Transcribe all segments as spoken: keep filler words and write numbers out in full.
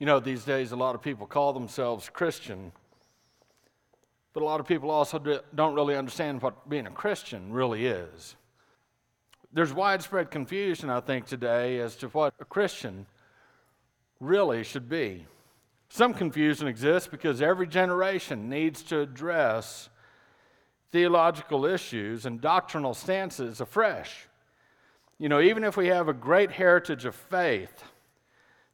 You know, these days a lot of people call themselves Christian, but a lot of people also do, don't really understand what being a Christian really is. There's widespread confusion, I think, today as to what a Christian really should be. Some confusion exists because every generation needs to address theological issues and doctrinal stances afresh. You know, even if we have a great heritage of faith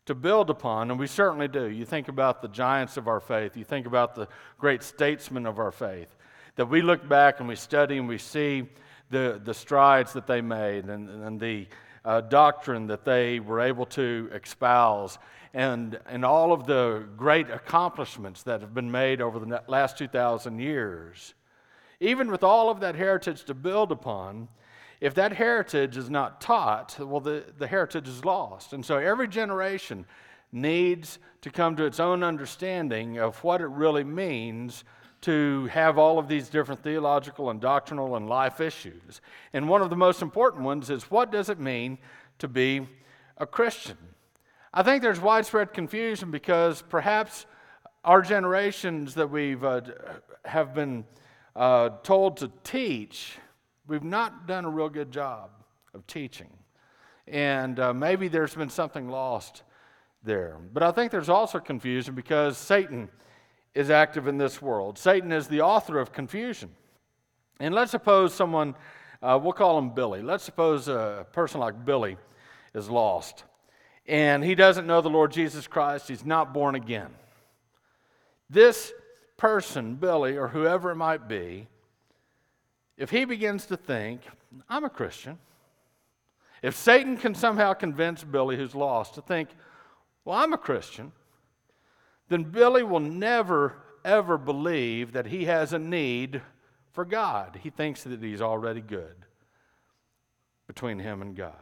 to build upon, and we certainly do. You think about the giants of our faith. You think about the great statesmen of our faith, that we look back and we study and we see the, the strides that they made and, and the uh, doctrine that they were able to espouse and, and all of the great accomplishments that have been made over the last two thousand years. Even with all of that heritage to build upon, if that heritage is not taught, well, the, the heritage is lost. And so every generation needs to come to its own understanding of what it really means to have all of these different theological and doctrinal and life issues. And one of the most important ones is, what does it mean to be a Christian? I think there's widespread confusion because perhaps our generations that we've uh, have been uh, told to teach, we've not done a real good job of teaching. And uh, maybe there's been something lost there. But I think there's also confusion because Satan is active in this world. Satan is the author of confusion. And let's suppose someone, uh, we'll call him Billy. Let's suppose a person like Billy is lost. And he doesn't know the Lord Jesus Christ. He's not born again. This person, Billy, or whoever it might be, if he begins to think, I'm a Christian, if Satan can somehow convince Billy, who's lost, to think, well, I'm a Christian, then Billy will never, ever believe that he has a need for God. He thinks that he's already good between him and God.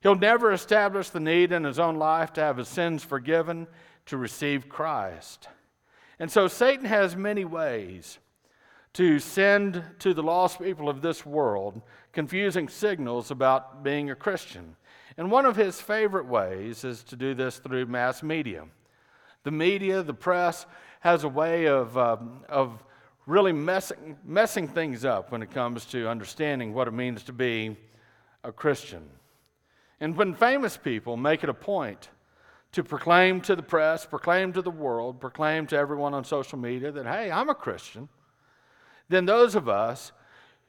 He'll never establish the need in his own life to have his sins forgiven, to receive Christ. And so Satan has many ways to send to the lost people of this world confusing signals about being a Christian. And one of his favorite ways is to do this through mass media. The media, the press, has a way of um, of really messing, messing things up when it comes to understanding what it means to be a Christian. And when famous people make it a point to proclaim to the press, proclaim to the world, proclaim to everyone on social media that, hey, I'm a Christian, then those of us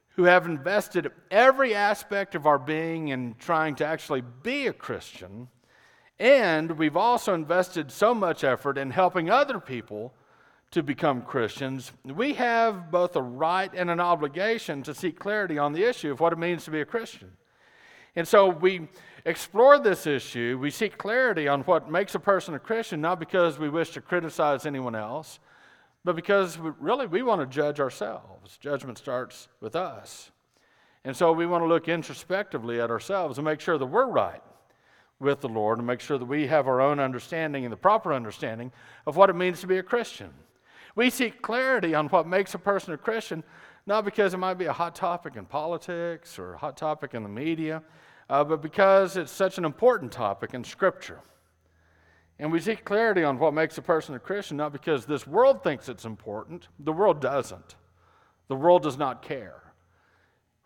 who have invested every aspect of our being in trying to actually be a Christian, and we've also invested so much effort in helping other people to become Christians, we have both a right and an obligation to seek clarity on the issue of what it means to be a Christian. And so we explore this issue, we seek clarity on what makes a person a Christian, not because we wish to criticize anyone else, but because we, really we want to judge ourselves. Judgment starts with us. And so we want to look introspectively at ourselves and make sure that we're right with the Lord and make sure that we have our own understanding and the proper understanding of what it means to be a Christian. We seek clarity on what makes a person a Christian, not because it might be a hot topic in politics or a hot topic in the media, uh, but because it's such an important topic in Scripture. And we seek clarity on what makes a person a Christian, not because this world thinks it's important. The world doesn't. The world does not care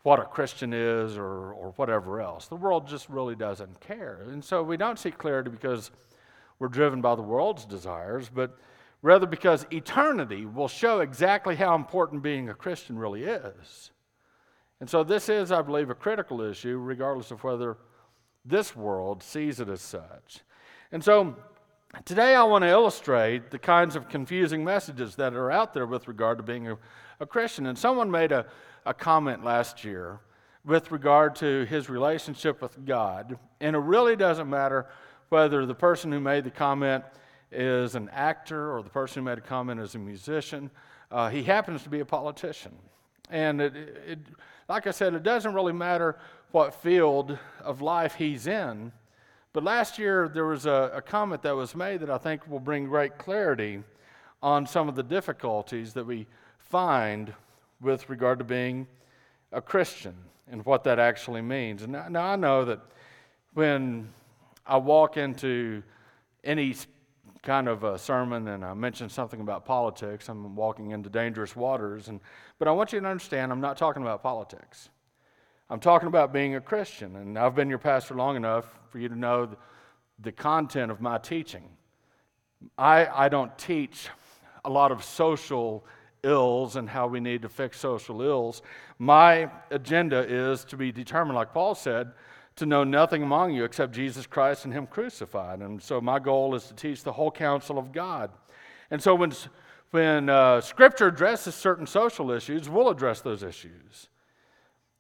what a Christian is or, or whatever else. The world just really doesn't care. And so we don't seek clarity because we're driven by the world's desires, but rather because eternity will show exactly how important being a Christian really is. And so this is, I believe, a critical issue, regardless of whether this world sees it as such. And so today I want to illustrate the kinds of confusing messages that are out there with regard to being a, a Christian. And someone made a, a comment last year with regard to his relationship with God. And it really doesn't matter whether the person who made the comment is an actor or the person who made a comment is a musician. Uh, he happens to be a politician. And it, it, like I said, it doesn't really matter what field of life he's in. But last year, there was a, a comment that was made that I think will bring great clarity on some of the difficulties that we find with regard to being a Christian and what that actually means. And now, now I know that when I walk into any kind of a sermon, and I mentioned something about politics. I'm walking into dangerous waters, and but I want you to understand, I'm not talking about politics. I'm talking about being a Christian, and I've been your pastor long enough for you to know the content of my teaching. I, I don't teach a lot of social ills and how we need to fix social ills. My agenda is to be determined, like Paul said, to know nothing among you except Jesus Christ and Him crucified. And so my goal is to teach the whole counsel of God. And so when, when uh, Scripture addresses certain social issues, we'll address those issues.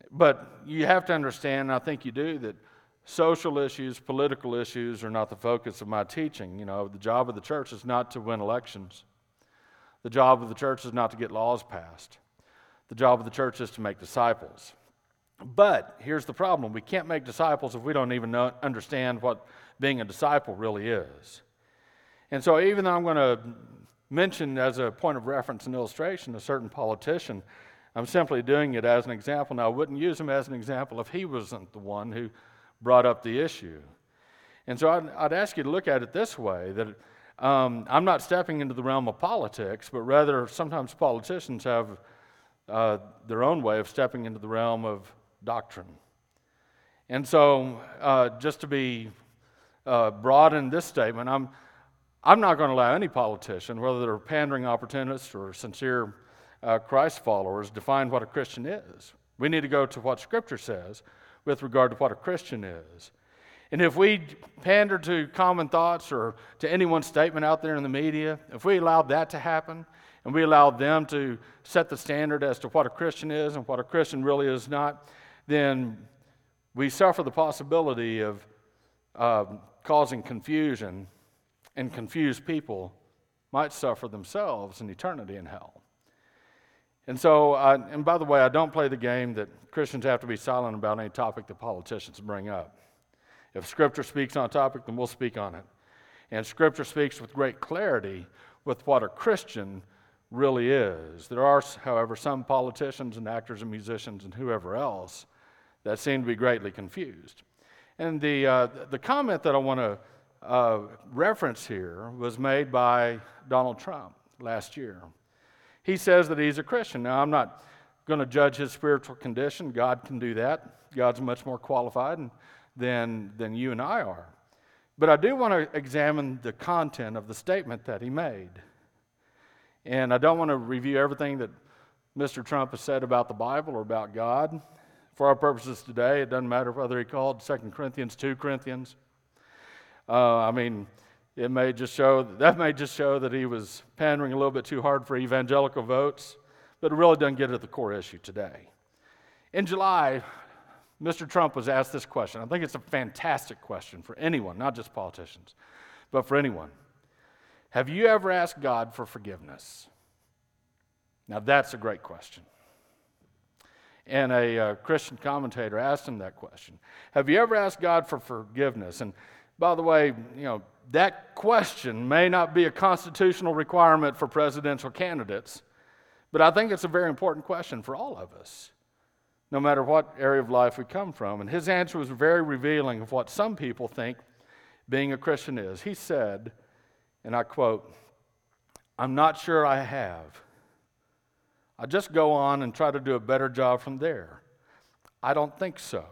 But you have to understand, and I think you do, that social issues, political issues are not the focus of my teaching. You know, the job of the church is not to win elections. The job of the church is not to get laws passed. The job of the church is to make disciples. But here's the problem. We can't make disciples if we don't even know, understand what being a disciple really is. And so even though I'm going to mention as a point of reference and illustration a certain politician, I'm simply doing it as an example. Now, I wouldn't use him as an example if he wasn't the one who brought up the issue. And so I'd, I'd ask you to look at it this way, that um, I'm not stepping into the realm of politics, but rather sometimes politicians have uh, their own way of stepping into the realm of doctrine. And so uh, just to be uh, broad in this statement, I'm I'm not going to allow any politician, whether they're pandering opportunists or sincere uh, Christ followers, define what a Christian is. We need to go to what Scripture says with regard to what a Christian is. And if we pander to common thoughts or to anyone's statement out there in the media, if we allow that to happen, and we allow them to set the standard as to what a Christian is and what a Christian really is not, then we suffer the possibility of uh, causing confusion, and confused people might suffer themselves an eternity in hell. And so, I, and by the way, I don't play the game that Christians have to be silent about any topic that politicians bring up. If Scripture speaks on a topic, then we'll speak on it. And Scripture speaks with great clarity with what a Christian really is. There are, however, some politicians and actors and musicians and whoever else that seem to be greatly confused. And the uh, the comment that I want to uh, reference here was made by Donald Trump last year. He says that he's a Christian. Now, I'm not going to judge his spiritual condition. God can do that. God's much more qualified than than you and I are. But I do want to examine the content of the statement that he made. And I don't want to review everything that Mister Trump has said about the Bible or about God. For our purposes today, it doesn't matter whether he called Second Corinthians two Corinthians. Uh, I mean, it may just show that may just show that he was pandering a little bit too hard for evangelical votes, but it really doesn't get at the core issue today. In July, Mister Trump was asked this question. I think it's a fantastic question for anyone, not just politicians, but for anyone. Have you ever asked God for forgiveness? Now, that's a great question. And a uh, Christian commentator asked him that question. Have you ever asked God for forgiveness? And by the way, you know, that question may not be a constitutional requirement for presidential candidates, but I think it's a very important question for all of us, no matter what area of life we come from. And his answer was very revealing of what some people think being a Christian is. He said, and I quote, "I'm not sure I have. I just go on and try to do a better job from there. I don't think so.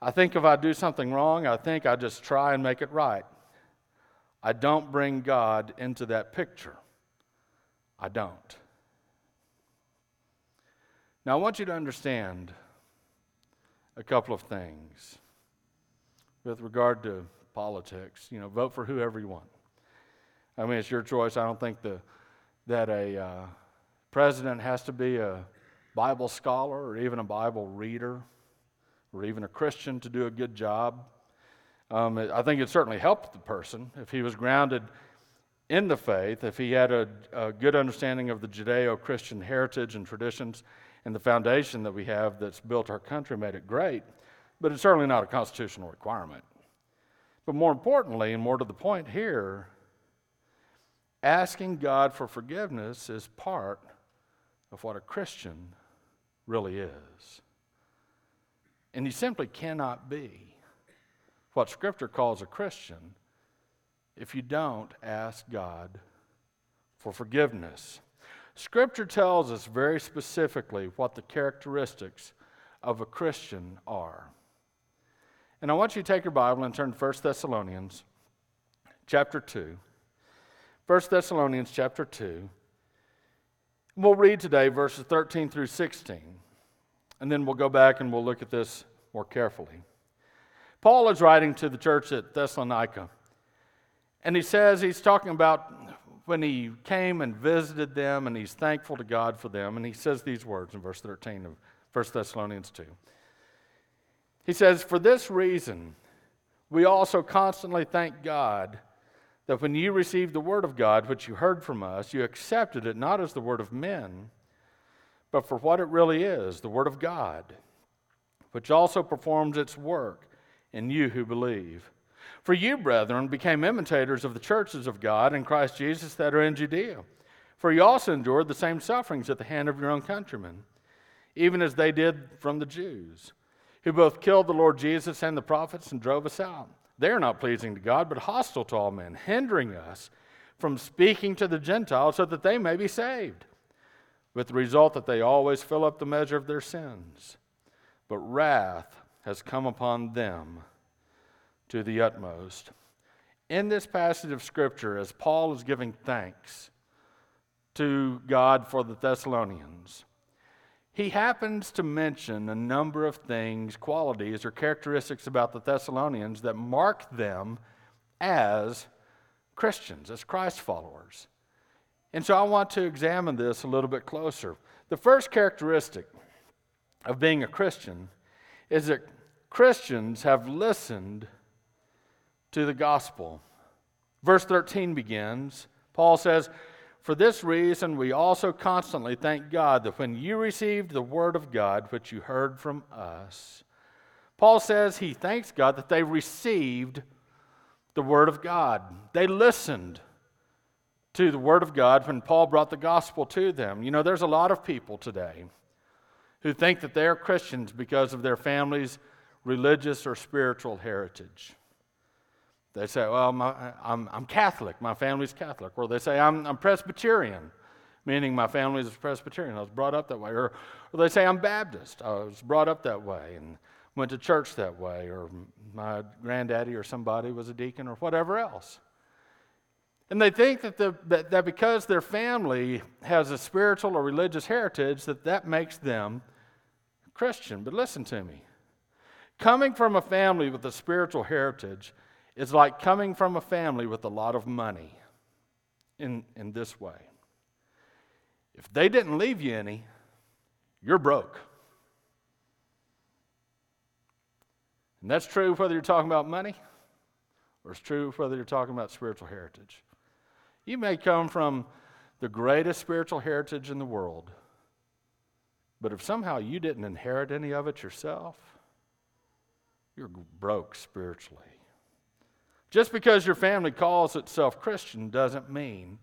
I think if I do something wrong, I think I just try and make it right. I don't bring God into that picture. I don't." Now, I want you to understand a couple of things with regard to politics. You know, vote for whoever you want. I mean, it's your choice. I don't think the, that a uh, president has to be a Bible scholar or even a Bible reader or even a Christian to do a good job. Um, I think it certainly helped the person if he was grounded in the faith, if he had a, a good understanding of the Judeo-Christian heritage and traditions and the foundation that we have that's built our country, made it great. But it's certainly not a constitutional requirement. But more importantly, and more to the point here, asking God for forgiveness is part of what a Christian really is. And you simply cannot be what Scripture calls a Christian if you don't ask God for forgiveness. Scripture tells us very specifically what the characteristics of a Christian are. And I want you to take your Bible and turn to First Thessalonians chapter two. First Thessalonians chapter two. We'll read today verses thirteen through sixteen. And then we'll go back and we'll look at this more carefully. Paul is writing to the church at Thessalonica. And he says, he's talking about when he came and visited them, and he's thankful to God for them. And he says these words in verse thirteen of First Thessalonians two. He says, "For this reason, we also constantly thank God that when you received the word of God, which you heard from us, you accepted it not as the word of men, but for what it really is, the word of God, which also performs its work in you who believe. For you, brethren, became imitators of the churches of God in Christ Jesus that are in Judea. For you also endured the same sufferings at the hand of your own countrymen, even as they did from the Jews, who both killed the Lord Jesus and the prophets and drove us out. They are not pleasing to God, but hostile to all men, hindering us from speaking to the Gentiles so that they may be saved, with the result that they always fill up the measure of their sins. But wrath has come upon them to the utmost." In this passage of Scripture, as Paul is giving thanks to God for the Thessalonians, he happens to mention a number of things, qualities, or characteristics about the Thessalonians that mark them as Christians, as Christ followers. And so I want to examine this a little bit closer. The first characteristic of being a Christian is that Christians have listened to the gospel. Verse thirteen begins, Paul says, "For this reason we also constantly thank God that when you received the word of God, which you heard from us." Paul says he thanks God that they received the word of God. They listened to the word of God when Paul brought the gospel to them. You know, there's a lot of people today who think that they're Christians because of their family's religious or spiritual heritage. They say, well, my, I'm, I'm Catholic, my family's Catholic. Or they say, I'm, I'm Presbyterian, meaning my family is Presbyterian. I was brought up that way. Or, or they say, I'm Baptist. I was brought up that way and went to church that way. Or my granddaddy or somebody was a deacon or whatever else. And they think that, the, that, that because their family has a spiritual or religious heritage, that that makes them Christian. But listen to me. Coming from a family with a spiritual heritage is like coming from a family with a lot of money in, in this way. If they didn't leave you any, you're broke. And that's true whether you're talking about money or it's true whether you're talking about spiritual heritage. You may come from the greatest spiritual heritage in the world, but if somehow you didn't inherit any of it yourself, you're broke spiritually. Just because your family calls itself Christian doesn't mean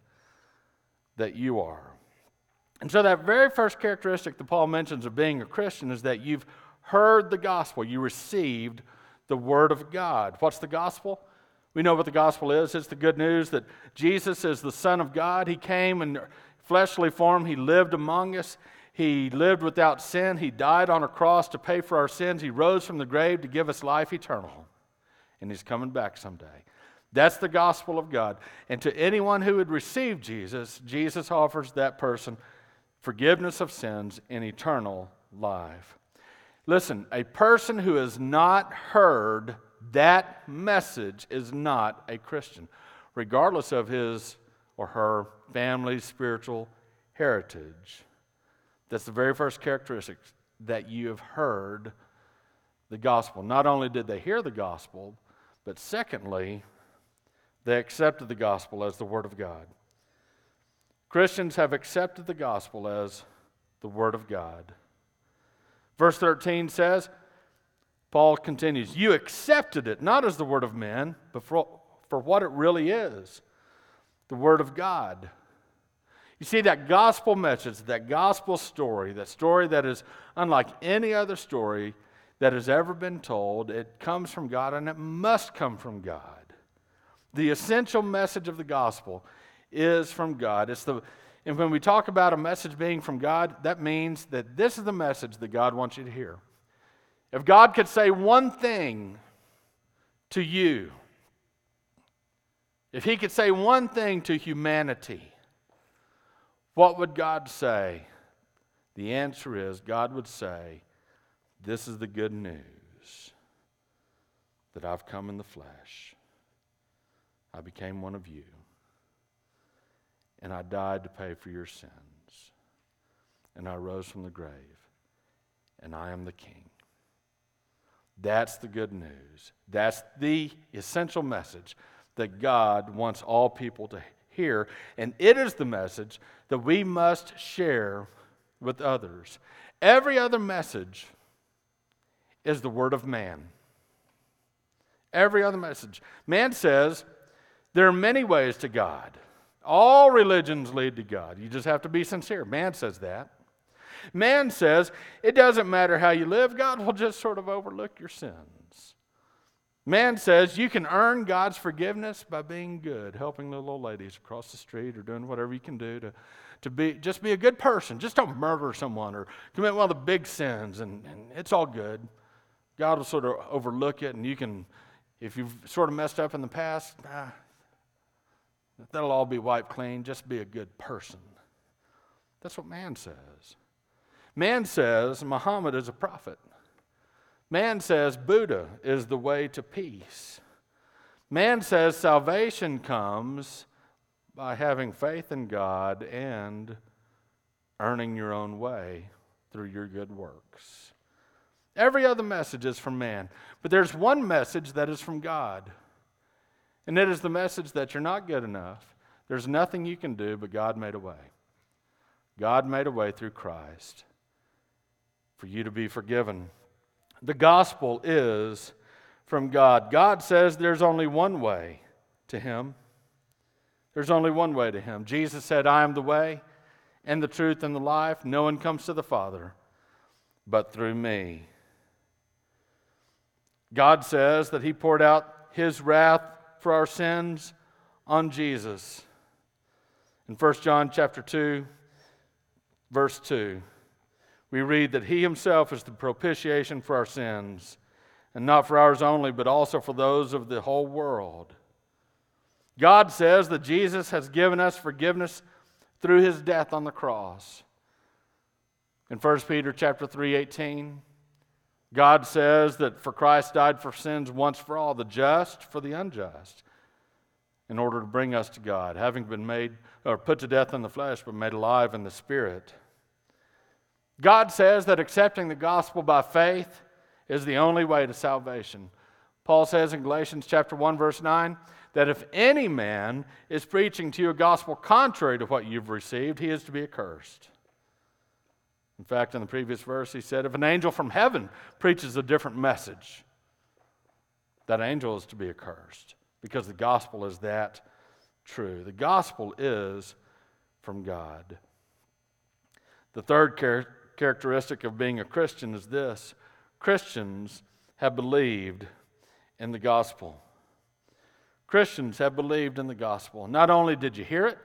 that you are. And so that very first characteristic that Paul mentions of being a Christian is that you've heard the gospel. You received the word of God. What's the gospel? We know what the gospel is. It's the good news that Jesus is the Son of God. He came in fleshly form. He lived among us. He lived without sin. He died on a cross to pay for our sins. He rose from the grave to give us life eternal. And he's coming back someday. That's the gospel of God. And to anyone who would receive Jesus, Jesus offers that person forgiveness of sins and eternal life. Listen, a person who has not heard that message is not a Christian, regardless of his or her family's spiritual heritage. That's the very first characteristic, that you have heard the gospel. Not only did they hear the gospel, but secondly, they accepted the gospel as the word of God. Christians have accepted the gospel as the word of God. Verse thirteen says, Paul continues, "You accepted it not as the word of men, but for, for what it really is, the word of God." You see, that gospel message, that gospel story, that story that is unlike any other story that has ever been told, it comes from God and it must come from God. The essential message of the gospel is from God. It's the and when we talk about a message being from God, that means that this is the message that God wants you to hear. If God could say one thing to you, if he could say one thing to humanity, what would God say? The answer is God would say, this is the good news that I've come in the flesh. I became one of you. And I died to pay for your sins. And I rose from the grave. And I am the King. That's the good news. That's the essential message that God wants all people to hear. And it is the message that we must share with others. Every other message is the word of man. Every other message. Man says there are many ways to God. All religions lead to God. You just have to be sincere. Man says that. Man says it doesn't matter how you live. God will just sort of overlook your sins. Man says you can earn God's forgiveness by being good, helping little old ladies across the street or doing whatever you can do to, to be just be a good person. Just don't murder someone or commit one of the big sins, and, and it's all good. God will sort of overlook it, and you can, if you've sort of messed up in the past, nah, that'll all be wiped clean. Just be a good person. That's what man says. Man says Muhammad is a prophet. Man says Buddha is the way to peace. Man says salvation comes by having faith in God and earning your own way through your good works. Every other message is from man, but there's one message that is from God, and it is the message that you're not good enough. There's nothing you can do, but God made a way. God made a way through Christ for you to be forgiven. The gospel is from God. God says there's only one way to him. There's only one way to him. Jesus said, I am the way and the truth and the life. No one comes to the Father but through me. God says that he poured out his wrath for our sins on Jesus. In First John chapter two, verse two. We read that he himself is the propitiation for our sins, and not for ours only, but also for those of the whole world. God says that Jesus has given us forgiveness through his death on the cross. In First Peter chapter three, eighteen, God says that for Christ died for sins once for all, the just for the unjust, in order to bring us to God, having been made or put to death in the flesh, but made alive in the Spirit. God says that accepting the gospel by faith is the only way to salvation. Paul says in Galatians chapter one, verse nine, that if any man is preaching to you a gospel contrary to what you've received, he is to be accursed. In fact, in the previous verse, he said, if an angel from heaven preaches a different message, that angel is to be accursed, because the gospel is that true. The gospel is from God. The third character characteristic of being a Christian is this: Christians have believed in the gospel. Christians have believed in the gospel. Not only did you hear it,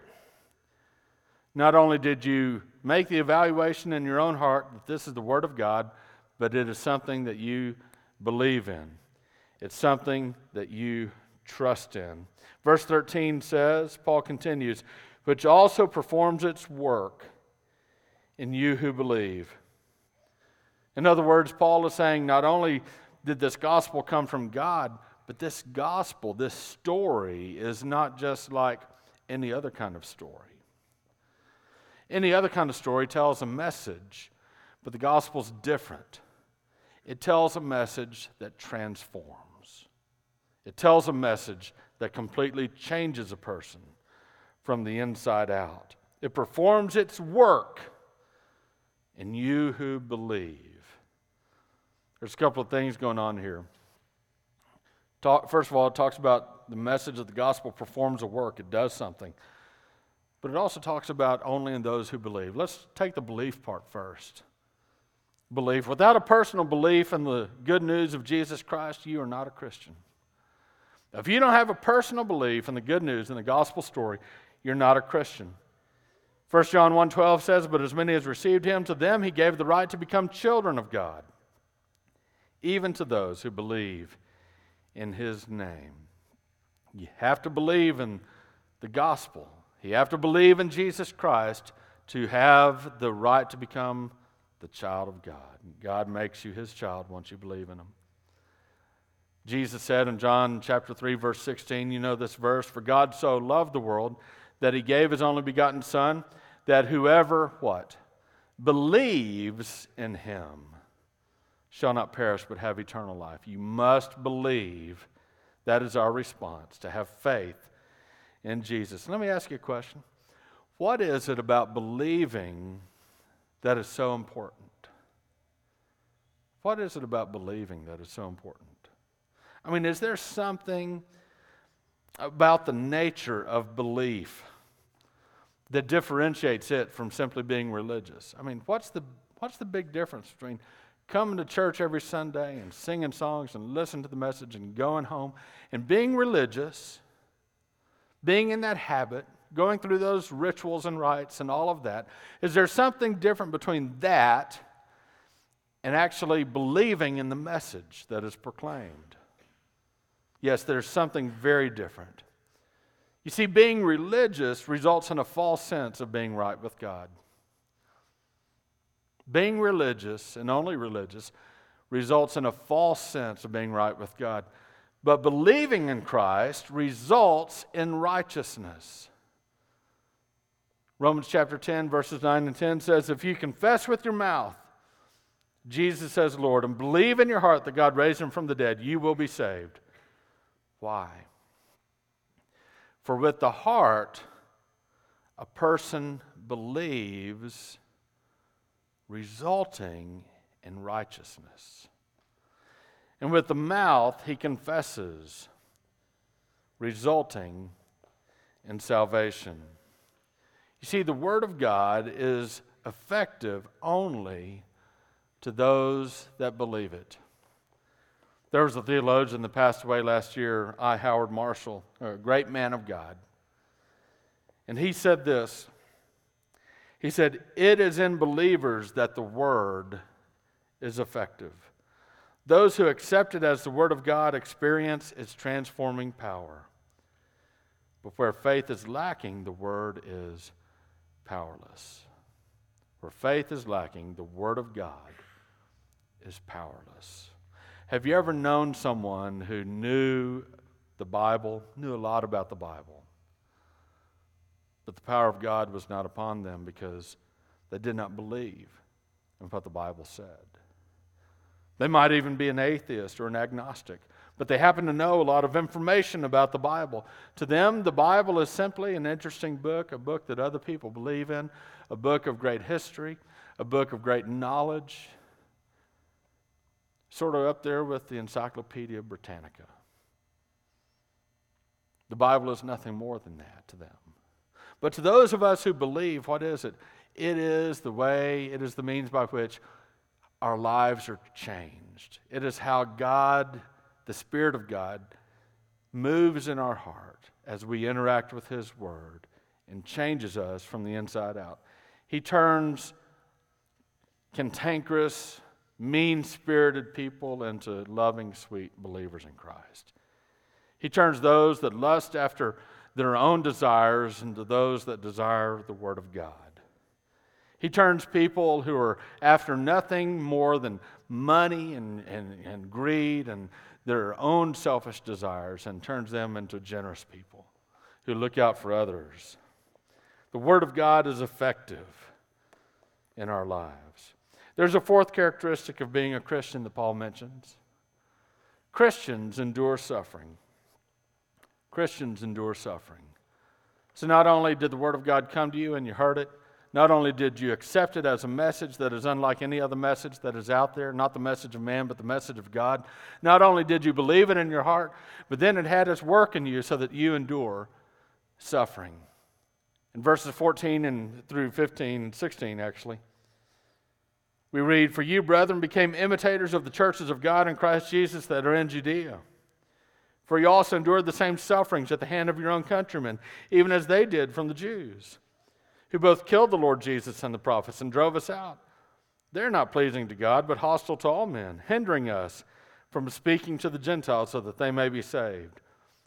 not only did you make the evaluation in your own heart that this is the Word of God, but it is something that you believe in. It's something that you trust in. Verse thirteen says, Paul continues, which also performs its work in you who believe. In other words, Paul is saying not only did this gospel come from God, but this gospel, this story, is not just like any other kind of story. Any other kind of story tells a message, but the gospel's different. It tells a message that transforms. It tells a message that completely changes a person from the inside out. It performs its work in you who believe. There's a couple of things going on here. Talk, first of all, it talks about the message that the gospel performs a work. It does something. But it also talks about only in those who believe. Let's take the belief part first. Belief. Without a personal belief in the good news of Jesus Christ, you are not a Christian. Now, if you don't have a personal belief in the good news in the gospel story, you're not a Christian. First John one twelve says, "But as many as received him, to them he gave the right to become children of God, even to those who believe in his name." You have to believe in the gospel. You have to believe in Jesus Christ to have the right to become the child of God. God makes you his child once you believe in him. Jesus said in John chapter three, verse sixteen, you know this verse, "For God so loved the world that he gave his only begotten Son, that whoever," what? "Believes in him shall not perish but have eternal life." You must believe. That is our response, to have faith in Jesus. Let me ask you a question. What is it about believing that is so important? What is it about believing that is so important? I mean, is there something about the nature of belief that differentiates it from simply being religious? I mean, what's the what's the big difference between coming to church every Sunday and singing songs and listening to the message and going home and being religious, being in that habit, going through those rituals and rites and all of that? Is there something different between that and actually believing in the message that is proclaimed? Yes, there's something very different. You see, being religious results in a false sense of being right with God. Being religious, and only religious, results in a false sense of being right with God. But believing in Christ results in righteousness. Romans chapter ten, verses nine and ten says, "If you confess with your mouth Jesus as Lord and believe in your heart that God raised him from the dead, you will be saved." Why? "For with the heart a person believes, resulting in righteousness. And with the mouth he confesses, resulting in salvation." You see, the Word of God is effective only to those that believe it. There was a theologian that passed away last year, I. Howard Marshall, a great man of God. And he said this. He said, "It is in believers that the Word is effective. Those who accept it as the Word of God experience its transforming power. But where faith is lacking, the Word is powerless." Where faith is lacking, the Word of God is powerless. Have you ever known someone who knew the Bible, knew a lot about the Bible, but the power of God was not upon them because they did not believe in what the Bible said? They might even be an atheist or an agnostic, but they happen to know a lot of information about the Bible. To them, the Bible is simply an interesting book, a book that other people believe in, a book of great history, a book of great knowledge, sort of up there with the Encyclopedia Britannica. The Bible is nothing more than that to them. But to those of us who believe, what is it? It is the way, it is the means by which our lives are changed. It is how God, the Spirit of God, moves in our heart as we interact with his Word and changes us from the inside out. He turns cantankerous, mean-spirited people into loving, sweet believers in Christ. He turns those that lust after their own desires into those that desire the Word of God. He turns people who are after nothing more than money and, and, and greed and their own selfish desires, and turns them into generous people who look out for others. The Word of God is effective in our lives. There's a fourth characteristic of being a Christian that Paul mentions. Christians endure suffering. Christians endure suffering. So not only did the Word of God come to you and you heard it, not only did you accept it as a message that is unlike any other message that is out there, not the message of man, but the message of God. Not only did you believe it in your heart, but then it had its work in you so that you endure suffering. In verses fourteen and through fifteen and sixteen, actually, we read, "For you, brethren, became imitators of the churches of God in Christ Jesus that are in Judea. For you also endured the same sufferings at the hand of your own countrymen, even as they did from the Jews, who both killed the Lord Jesus and the prophets and drove us out. They're not pleasing to God, but hostile to all men, hindering us from speaking to the Gentiles so that they may be saved,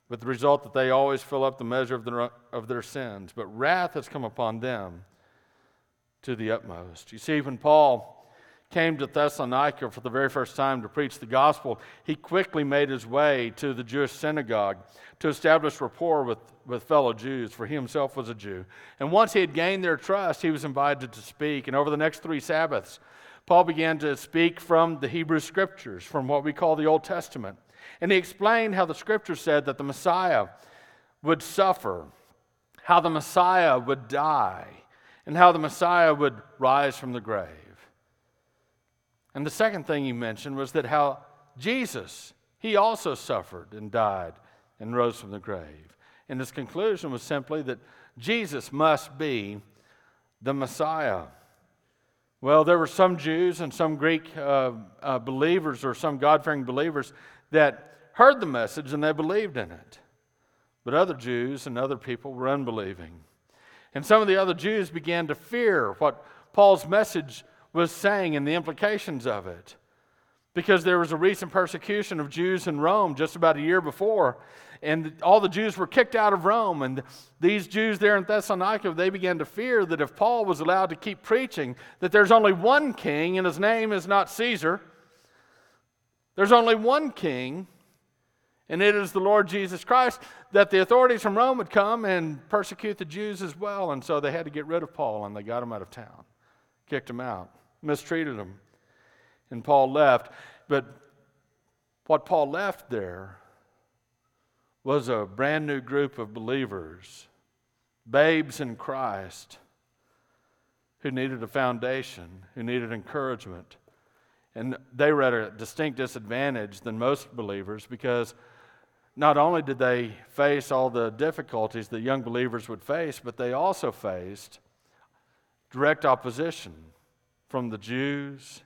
with the result that they always fill up the measure of their, of their sins. But wrath has come upon them to the utmost. You see, when Paul came to Thessalonica for the very first time to preach the gospel, he quickly made his way to the Jewish synagogue to establish rapport with, with fellow Jews, for he himself was a Jew. And once he had gained their trust, he was invited to speak. And over the next three Sabbaths, Paul began to speak from the Hebrew Scriptures, from what we call the Old Testament. And he explained how the Scripture said that the Messiah would suffer, how the Messiah would die, and how the Messiah would rise from the grave. And the second thing he mentioned was that how Jesus, he also suffered and died and rose from the grave. And his conclusion was simply that Jesus must be the Messiah. Well, there were some Jews and some Greek uh, uh, believers or some God-fearing believers that heard the message and they believed in it. But other Jews and other people were unbelieving. And some of the other Jews began to fear what Paul's message was saying and the implications of it, because there was a recent persecution of Jews in Rome just about a year before, and all the Jews were kicked out of Rome. And these Jews there in Thessalonica, they began to fear that if Paul was allowed to keep preaching that there's only one king and his name is not Caesar, there's only one king, and it is the Lord Jesus Christ, that the authorities from Rome would come and persecute the Jews as well. And so they had to get rid of Paul, and they got him out of town, kicked him out, mistreated him, and Paul left. But what Paul left there was a brand new group of believers, babes in Christ, who needed a foundation, who needed encouragement. And they were at a distinct disadvantage than most believers, because not only did they face all the difficulties that young believers would face, but they also faced direct opposition from the Jews,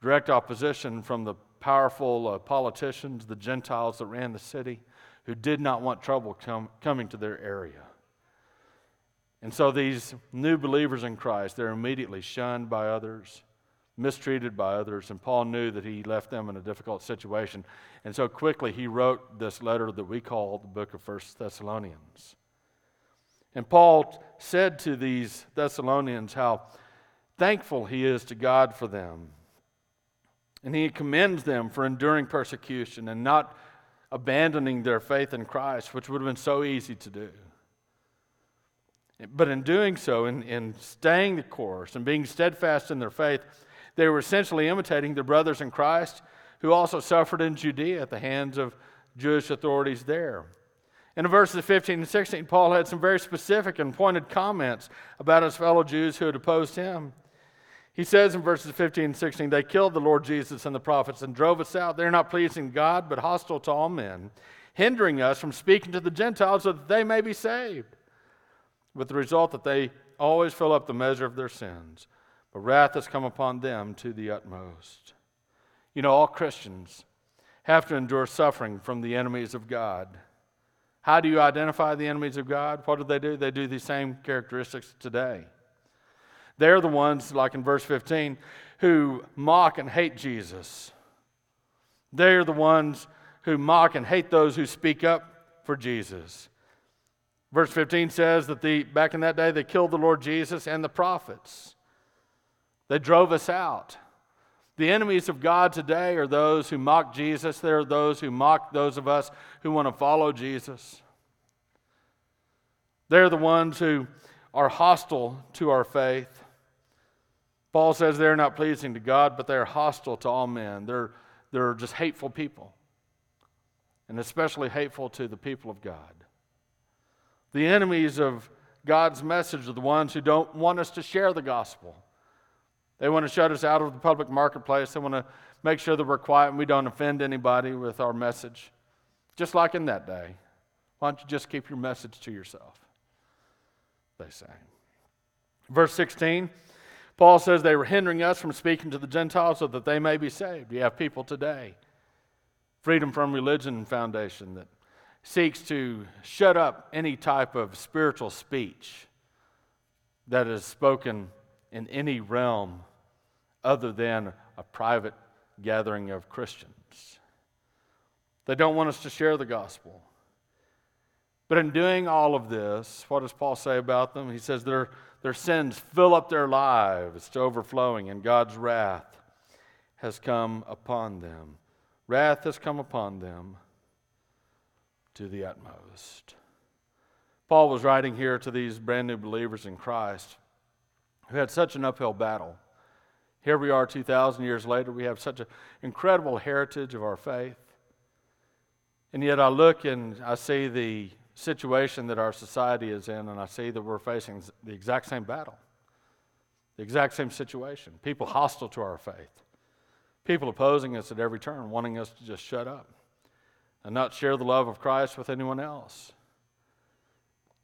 direct opposition from the powerful uh, politicians, the Gentiles that ran the city, who did not want trouble com- coming to their area. And so these new believers in Christ, they're immediately shunned by others, mistreated by others, and Paul knew that he left them in a difficult situation. And so quickly he wrote this letter that we call the book of First Thessalonians. And Paul said to these Thessalonians how thankful he is to God for them. And he commends them for enduring persecution and not abandoning their faith in Christ, which would have been so easy to do. But in doing so, in, in staying the course and being steadfast in their faith, they were essentially imitating their brothers in Christ who also suffered in Judea at the hands of Jewish authorities there. And in verses fifteen and sixteen, Paul had some very specific and pointed comments about his fellow Jews who had opposed him. He says in verses fifteen and sixteen, "They killed the Lord Jesus and the prophets and drove us out. They're not pleasing God, but hostile to all men, hindering us from speaking to the Gentiles so that they may be saved, with the result that they always fill up the measure of their sins. But wrath has come upon them to the utmost." You know, all Christians have to endure suffering from the enemies of God. How do you identify the enemies of God? What do they do? They do these same characteristics today. They're the ones, like in verse fifteen, who mock and hate Jesus. They're the ones who mock and hate those who speak up for Jesus. Verse fifteen says that the back in that day, they killed the Lord Jesus and the prophets. They drove us out. The enemies of God today are those who mock Jesus. They are those who mock those of us who want to follow Jesus. They're the ones who are hostile to our faith. Paul says they're not pleasing to God, but they're hostile to all men. They're, they're just hateful people, and especially hateful to the people of God. The enemies of God's message are the ones who don't want us to share the gospel. They want to shut us out of the public marketplace. They want to make sure that we're quiet and we don't offend anybody with our message. Just like in that day. Why don't you just keep your message to yourself, they say. Verse sixteen, Paul says they were hindering us from speaking to the Gentiles so that they may be saved. You have people today, Freedom from Religion Foundation, that seeks to shut up any type of spiritual speech that is spoken in any realm other than a private gathering of Christians. They don't want us to share the gospel. But in doing all of this, what does Paul say about them? He says their, their sins fill up their lives to overflowing, and God's wrath has come upon them. Wrath has come upon them to the utmost. Paul was writing here to these brand new believers in Christ who had such an uphill battle. Here we are two thousand years later. We have such an incredible heritage of our faith. And yet I look and I see the situation that our society is in, and I see that we're facing the exact same battle, the exact same situation. People hostile to our faith. People opposing us at every turn, wanting us to just shut up and not share the love of Christ with anyone else.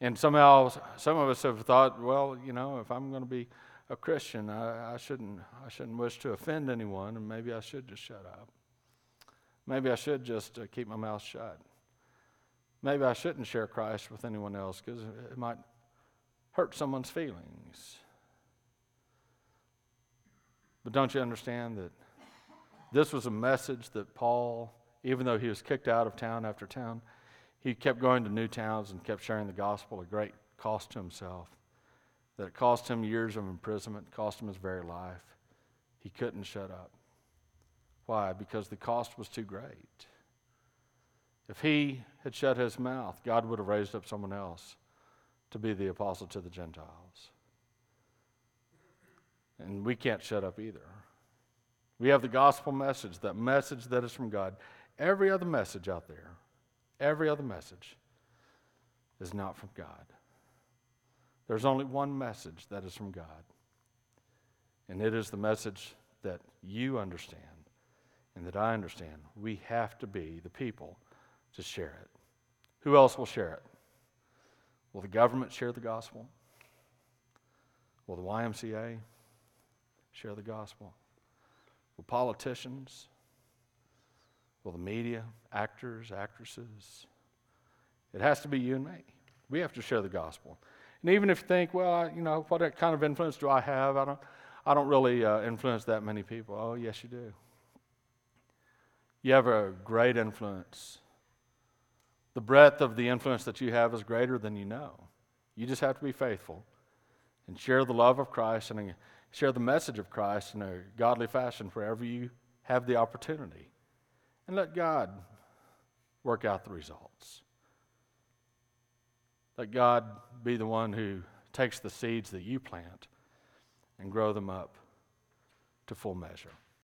And somehow, some of us have thought, well, you know, if I'm going to be a Christian, I, I shouldn't, I shouldn't wish to offend anyone, and maybe I should just shut up. Maybe I should just uh, keep my mouth shut. Maybe I shouldn't share Christ with anyone else because it might hurt someone's feelings. But don't you understand that this was a message that Paul, even though he was kicked out of town after town, he kept going to new towns and kept sharing the gospel at great cost to himself, that it cost him years of imprisonment, cost him his very life. He couldn't shut up. Why? Because the cost was too great. If he had shut his mouth, God would have raised up someone else to be the apostle to the Gentiles. And we can't shut up either. We have the gospel message, that message that is from God. Every other message out there, every other message is not from God. There's only one message that is from God, and it is the message that you understand and that I understand. We have to be the people to share it. Who else will share it? Will the government share the gospel? Will the Y M C A share the gospel? Will politicians? Will the media, actors, actresses? It has to be you and me. We have to share the gospel. And even if you think, well, I, you know, what kind of influence do I have? I don't, I don't really uh, influence that many people. Oh, yes, you do. You have a great influence. The breadth of the influence that you have is greater than you know. You just have to be faithful and share the love of Christ and share the message of Christ in a godly fashion wherever you have the opportunity. And let God work out the results. Let God be the one who takes the seeds that you plant and grow them up to full measure.